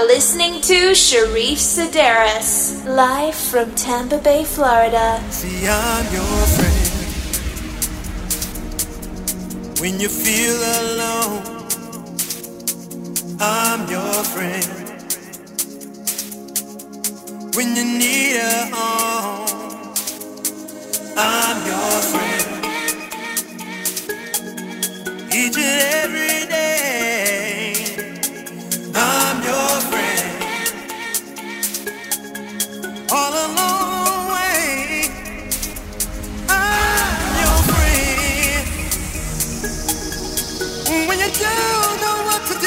are listening to Sherif Sidarous, live from Tampa Bay, Florida. See, I'm your friend. When you feel alone, I'm your friend. When you need a home, I'm your friend. Each and every day, I'm your friend. All along the way, I'm your friend. When you don't know what to do,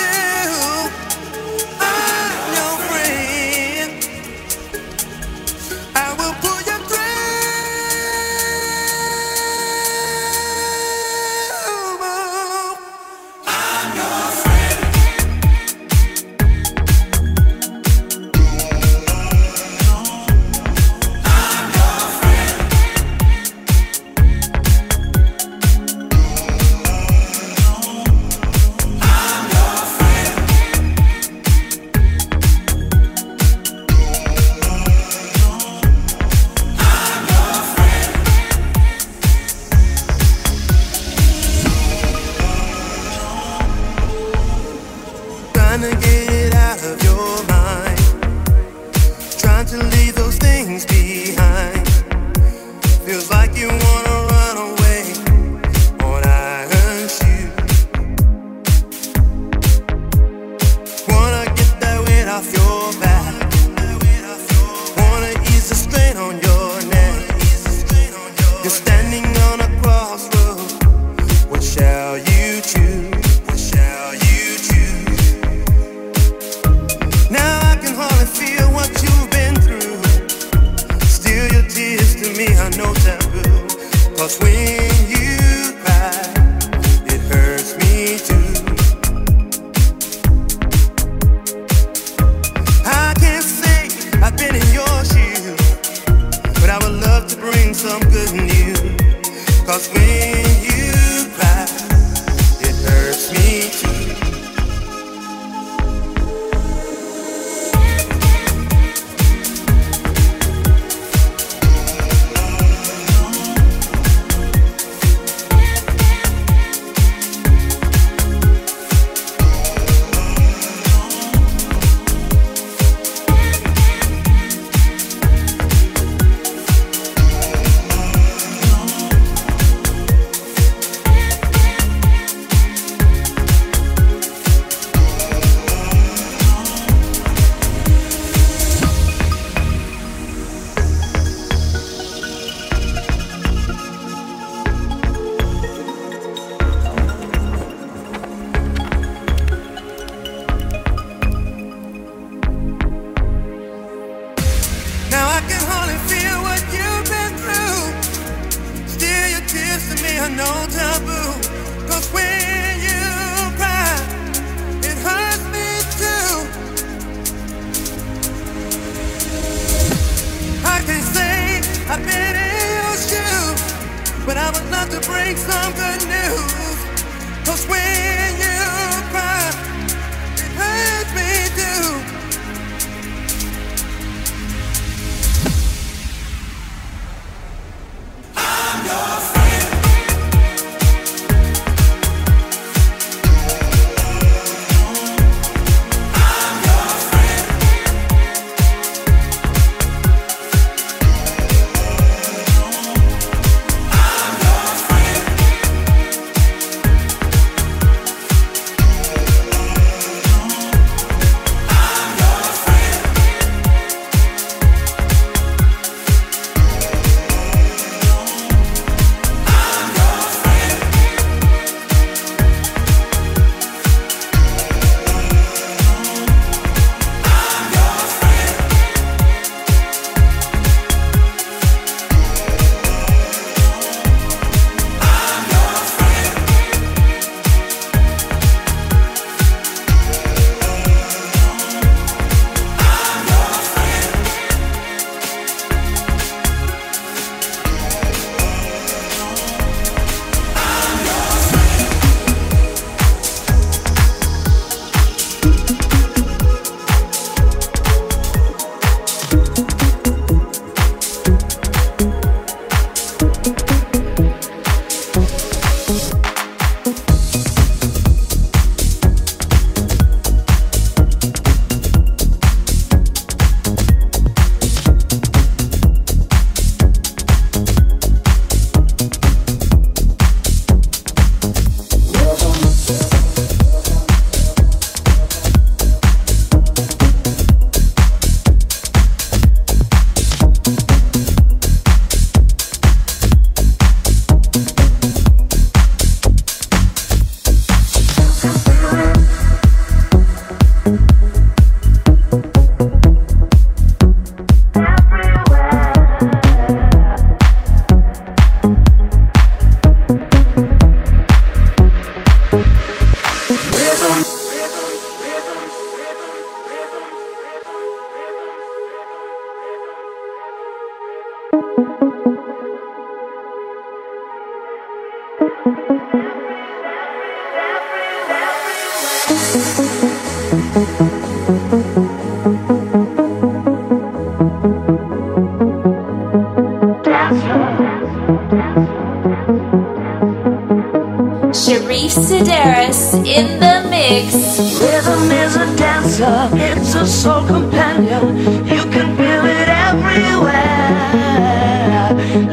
Sherif Sidarous in the mix. Rhythm is a dancer, it's a soul companion. You can feel it everywhere.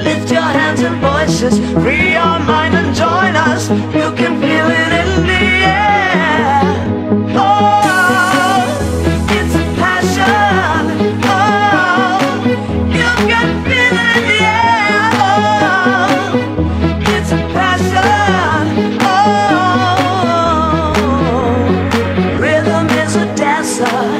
Lift your hands and voices, free your mind and join us. You can feel it in the air. Oh, it's a passion. Oh, you can feel it in the air. Oh, it's a passion. Oh, rhythm is a dancer.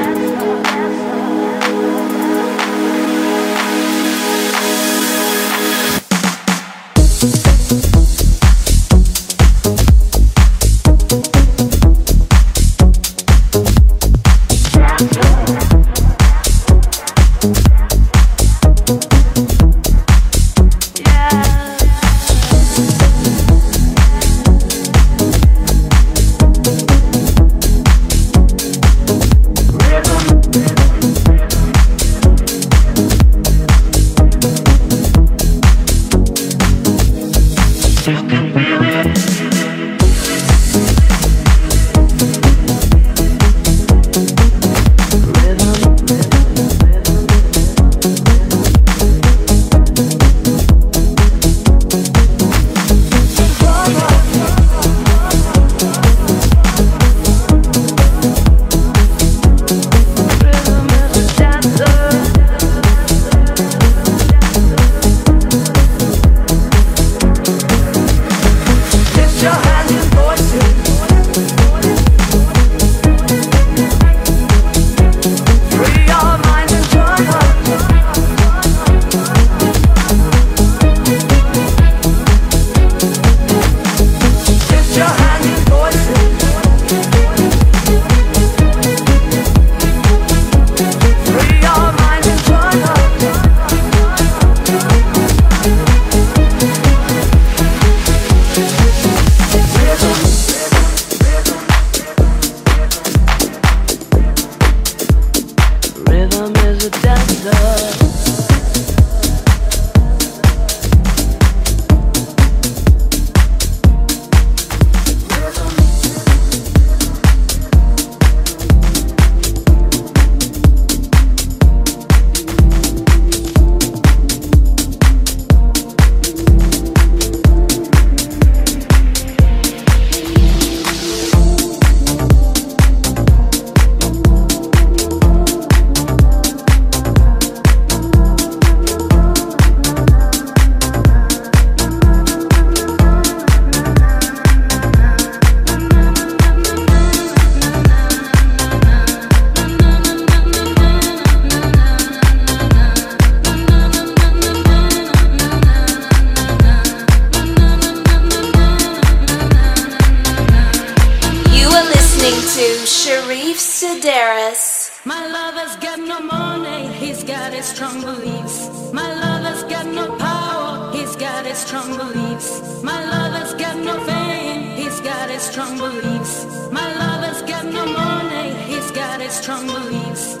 Sherif Sidarous. My lover's got no money, he's got his strong beliefs. My lover's got no power, he's got his strong beliefs. My lover's got no fame, he's got his strong beliefs. My lover's got no money, he's got his strong beliefs.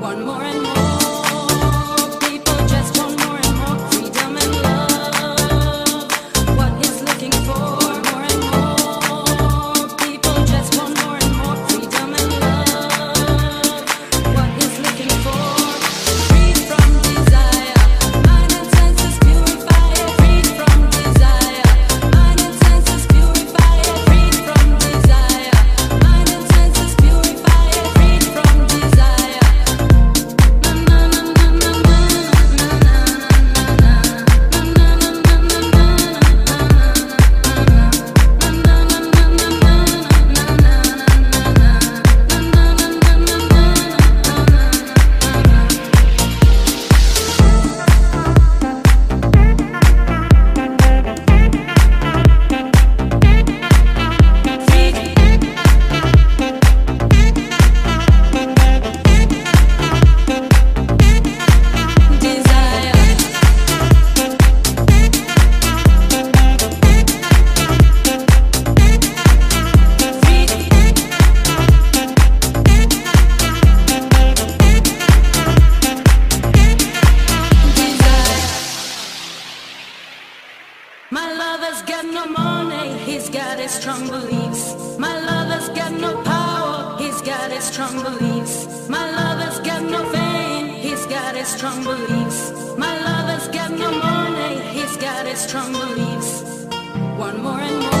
One more and more. No, no. lover's got no money, he's got his strong beliefs. My lover's got no power, he's got his strong beliefs. My lover's got no fame, he's got his strong beliefs. My lover's got no money, he's got his strong beliefs. One more and more.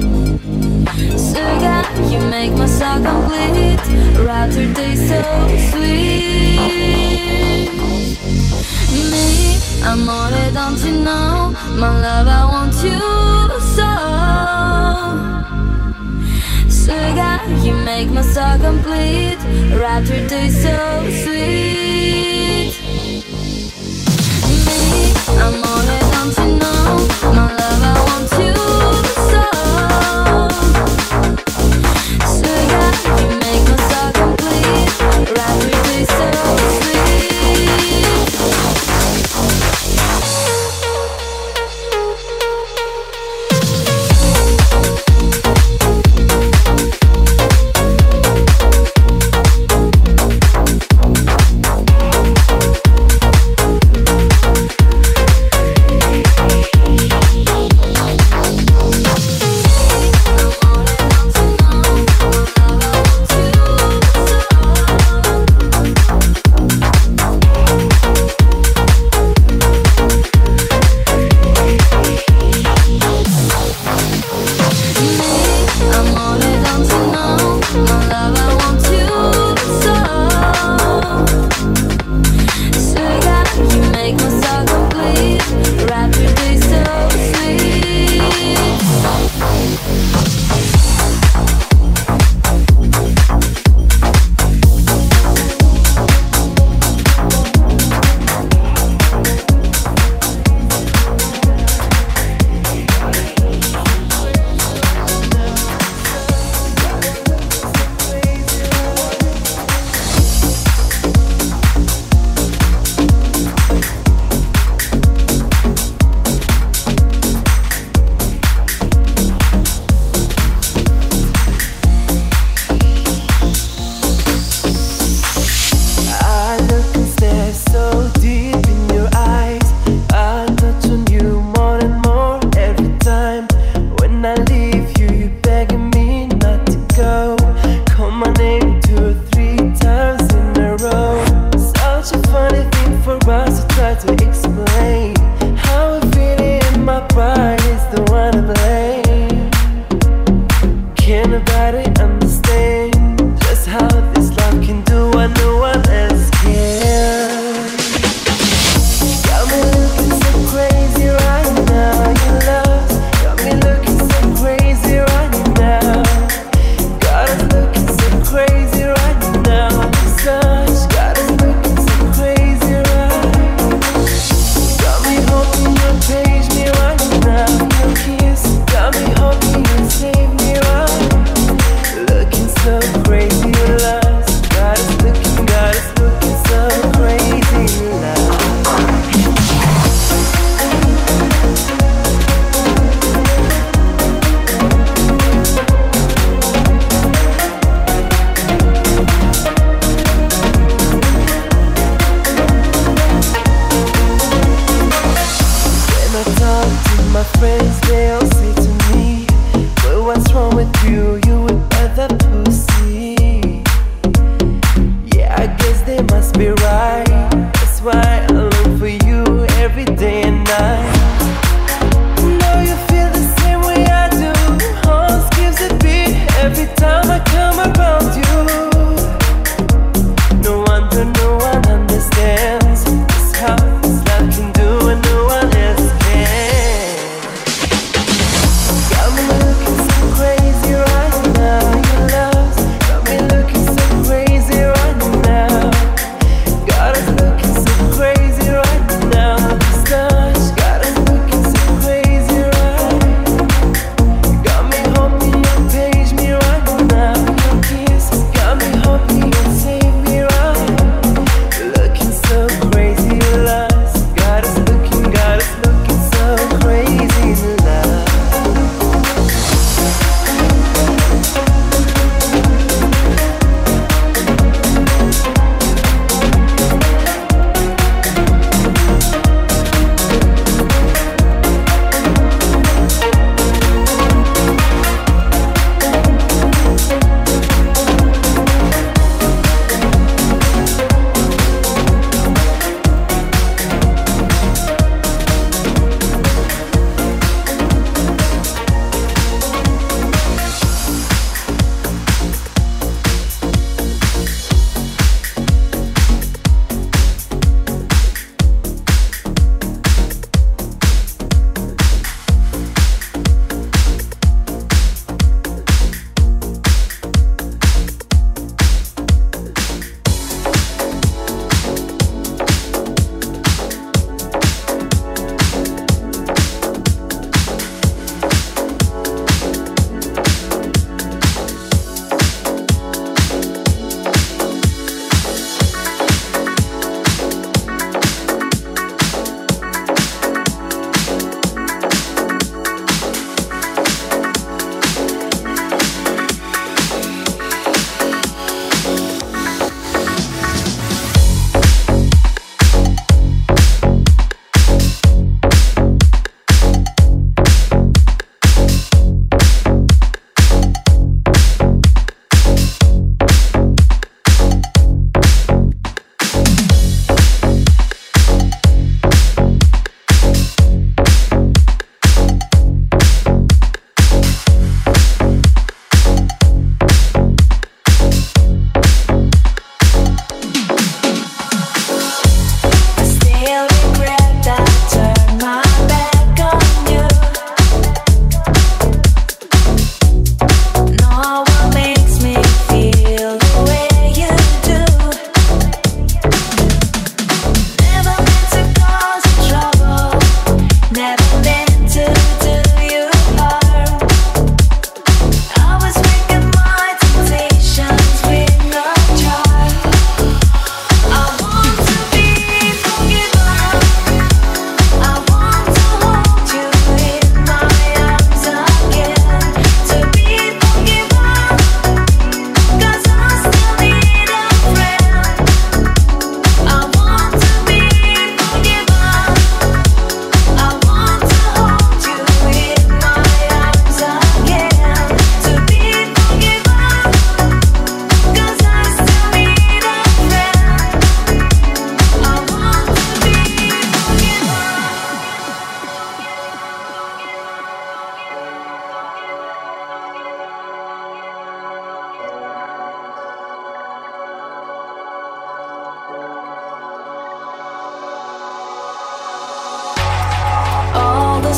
So again, you make my soul complete. Rather they so sweet. Me, amore, don't you know? My love, I want you so. So again, you make my soul complete. Rather they so sweet. Me, amore, don't you know? My love, I want you so. So yeah, you make my soul complete. Rather be so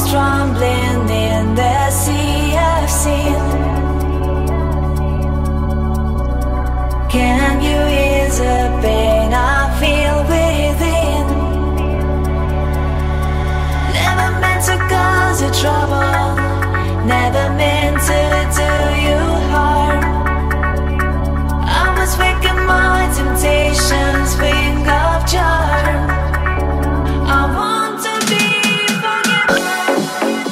is trembling in the sea of sin. Can you hear the pain I feel within? Never meant to cause you trouble, never meant to do you harm. I was weak in my temptations, wing of charm. I want to be forgiven.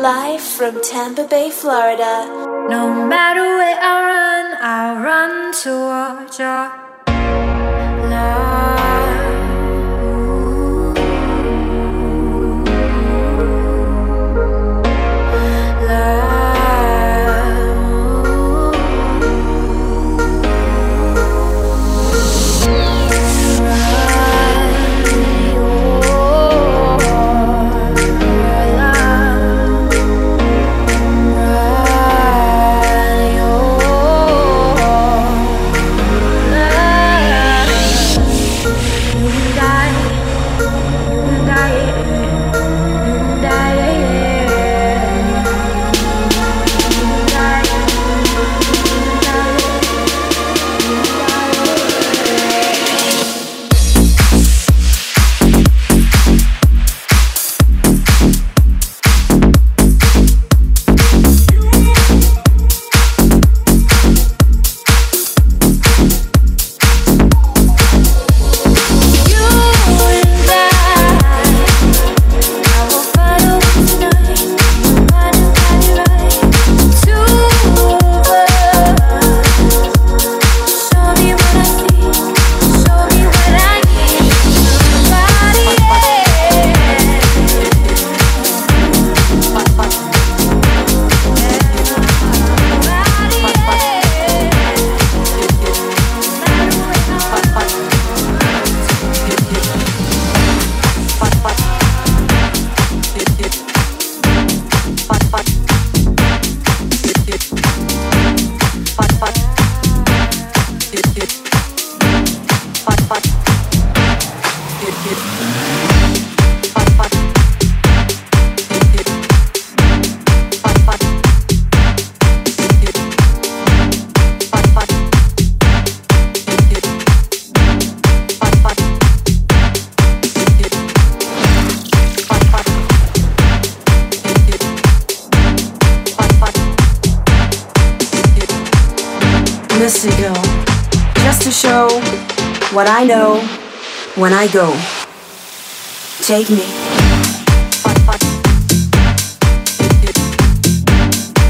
Live from Tampa Bay, Florida. No matter where I run towards your love. Missy girl, just to show what I know when I go. Take me. Just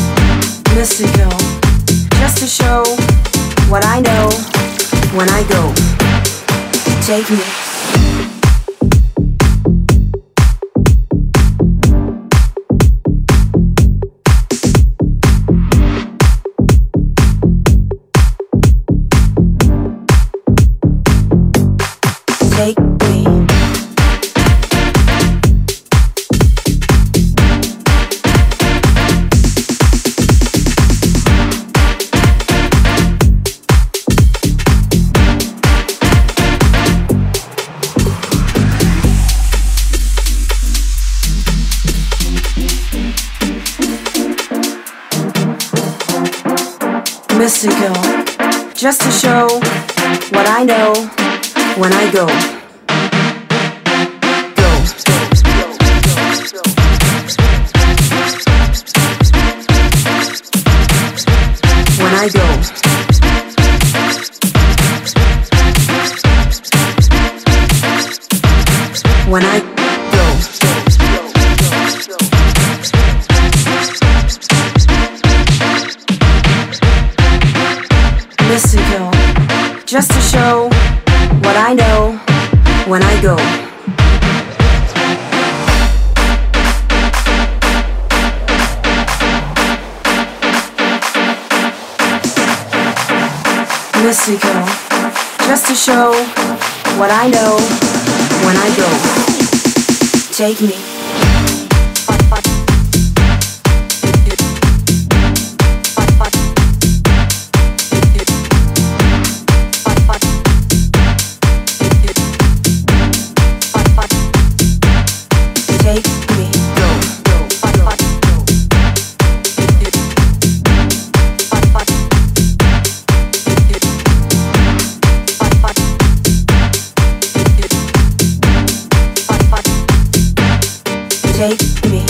to show what I know when I go. Take me. Missy girl, just to show what I know when I go. When I go. When I just to show what I know when I go. Missy girl, just to show what I know when I go. Take me. take me.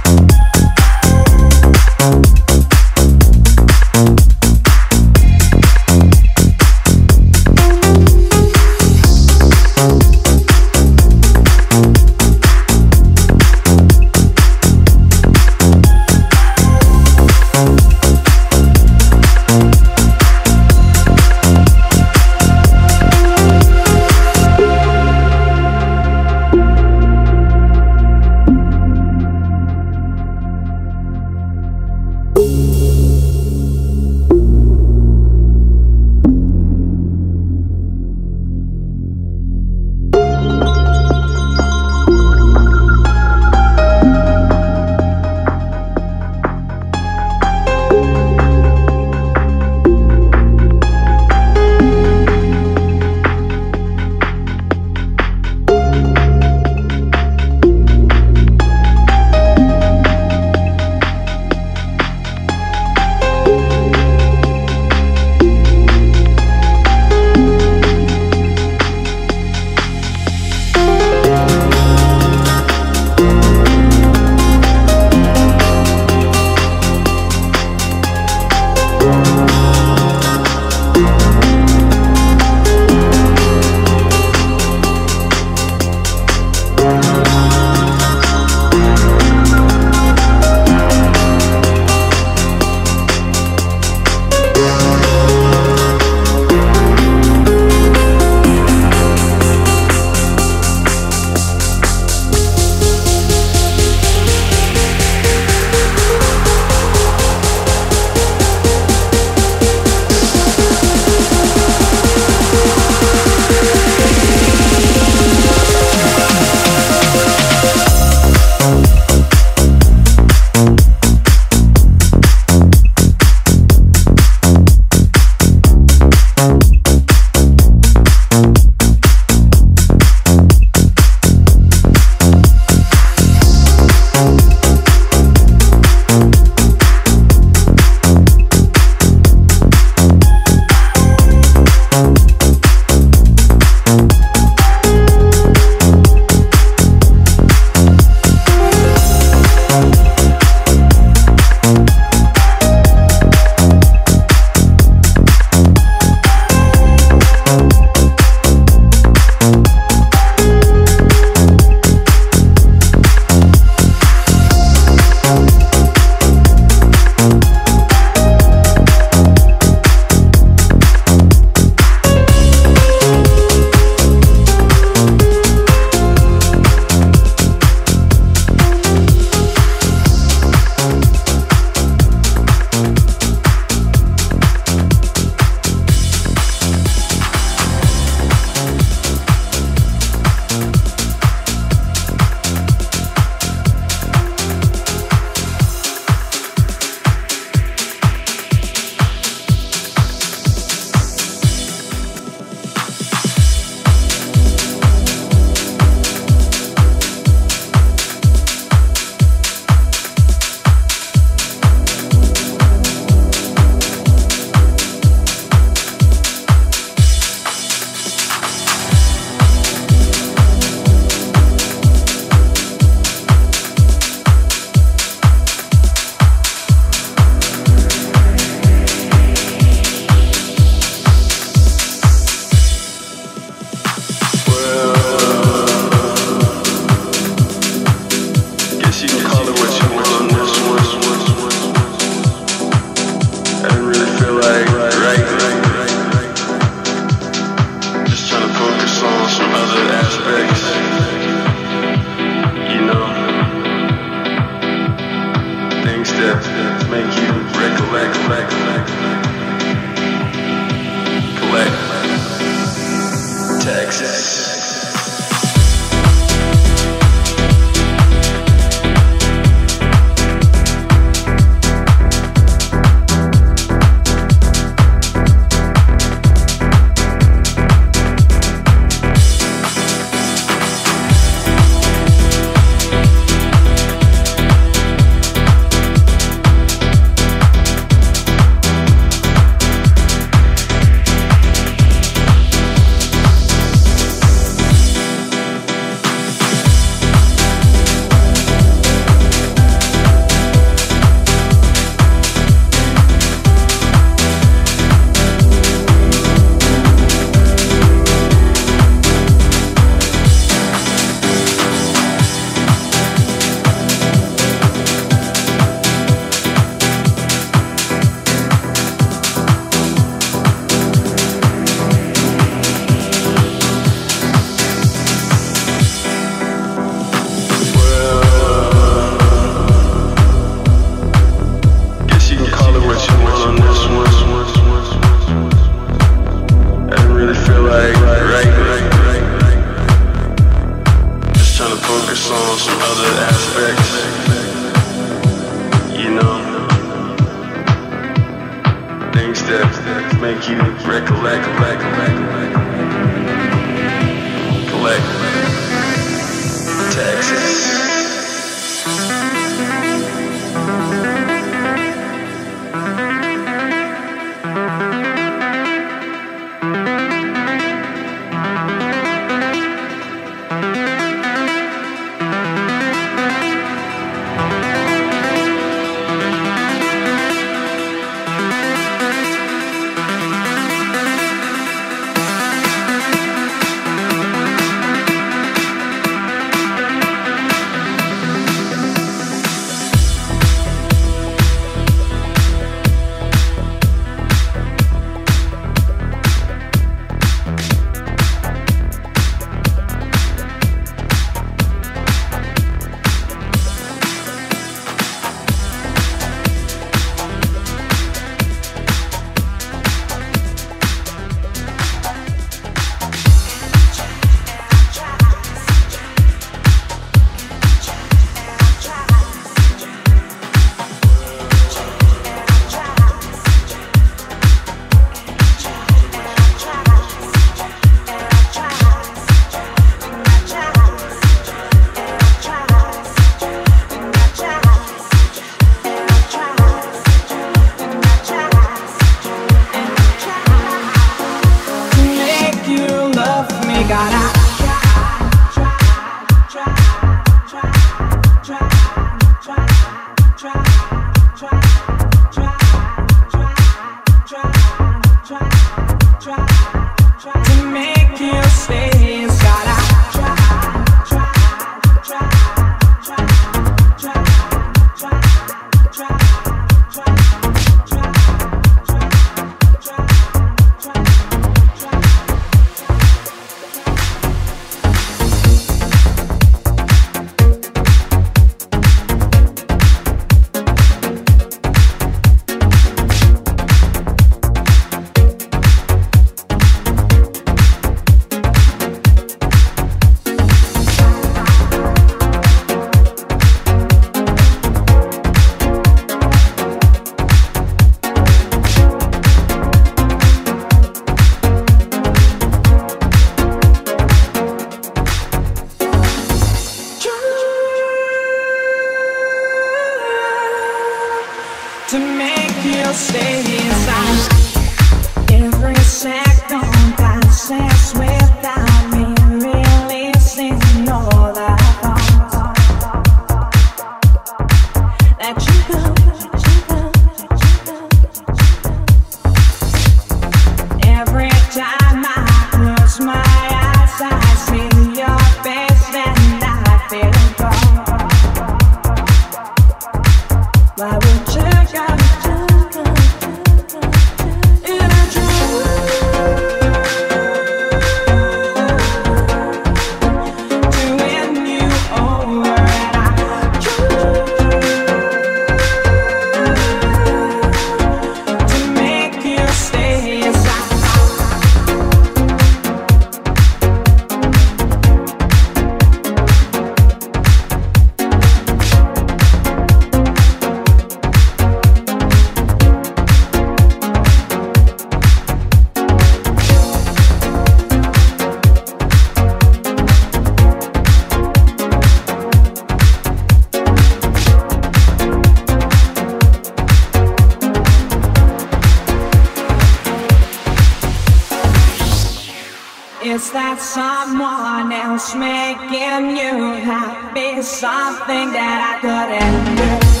Is that someone else making you happy? Something that I couldn't do.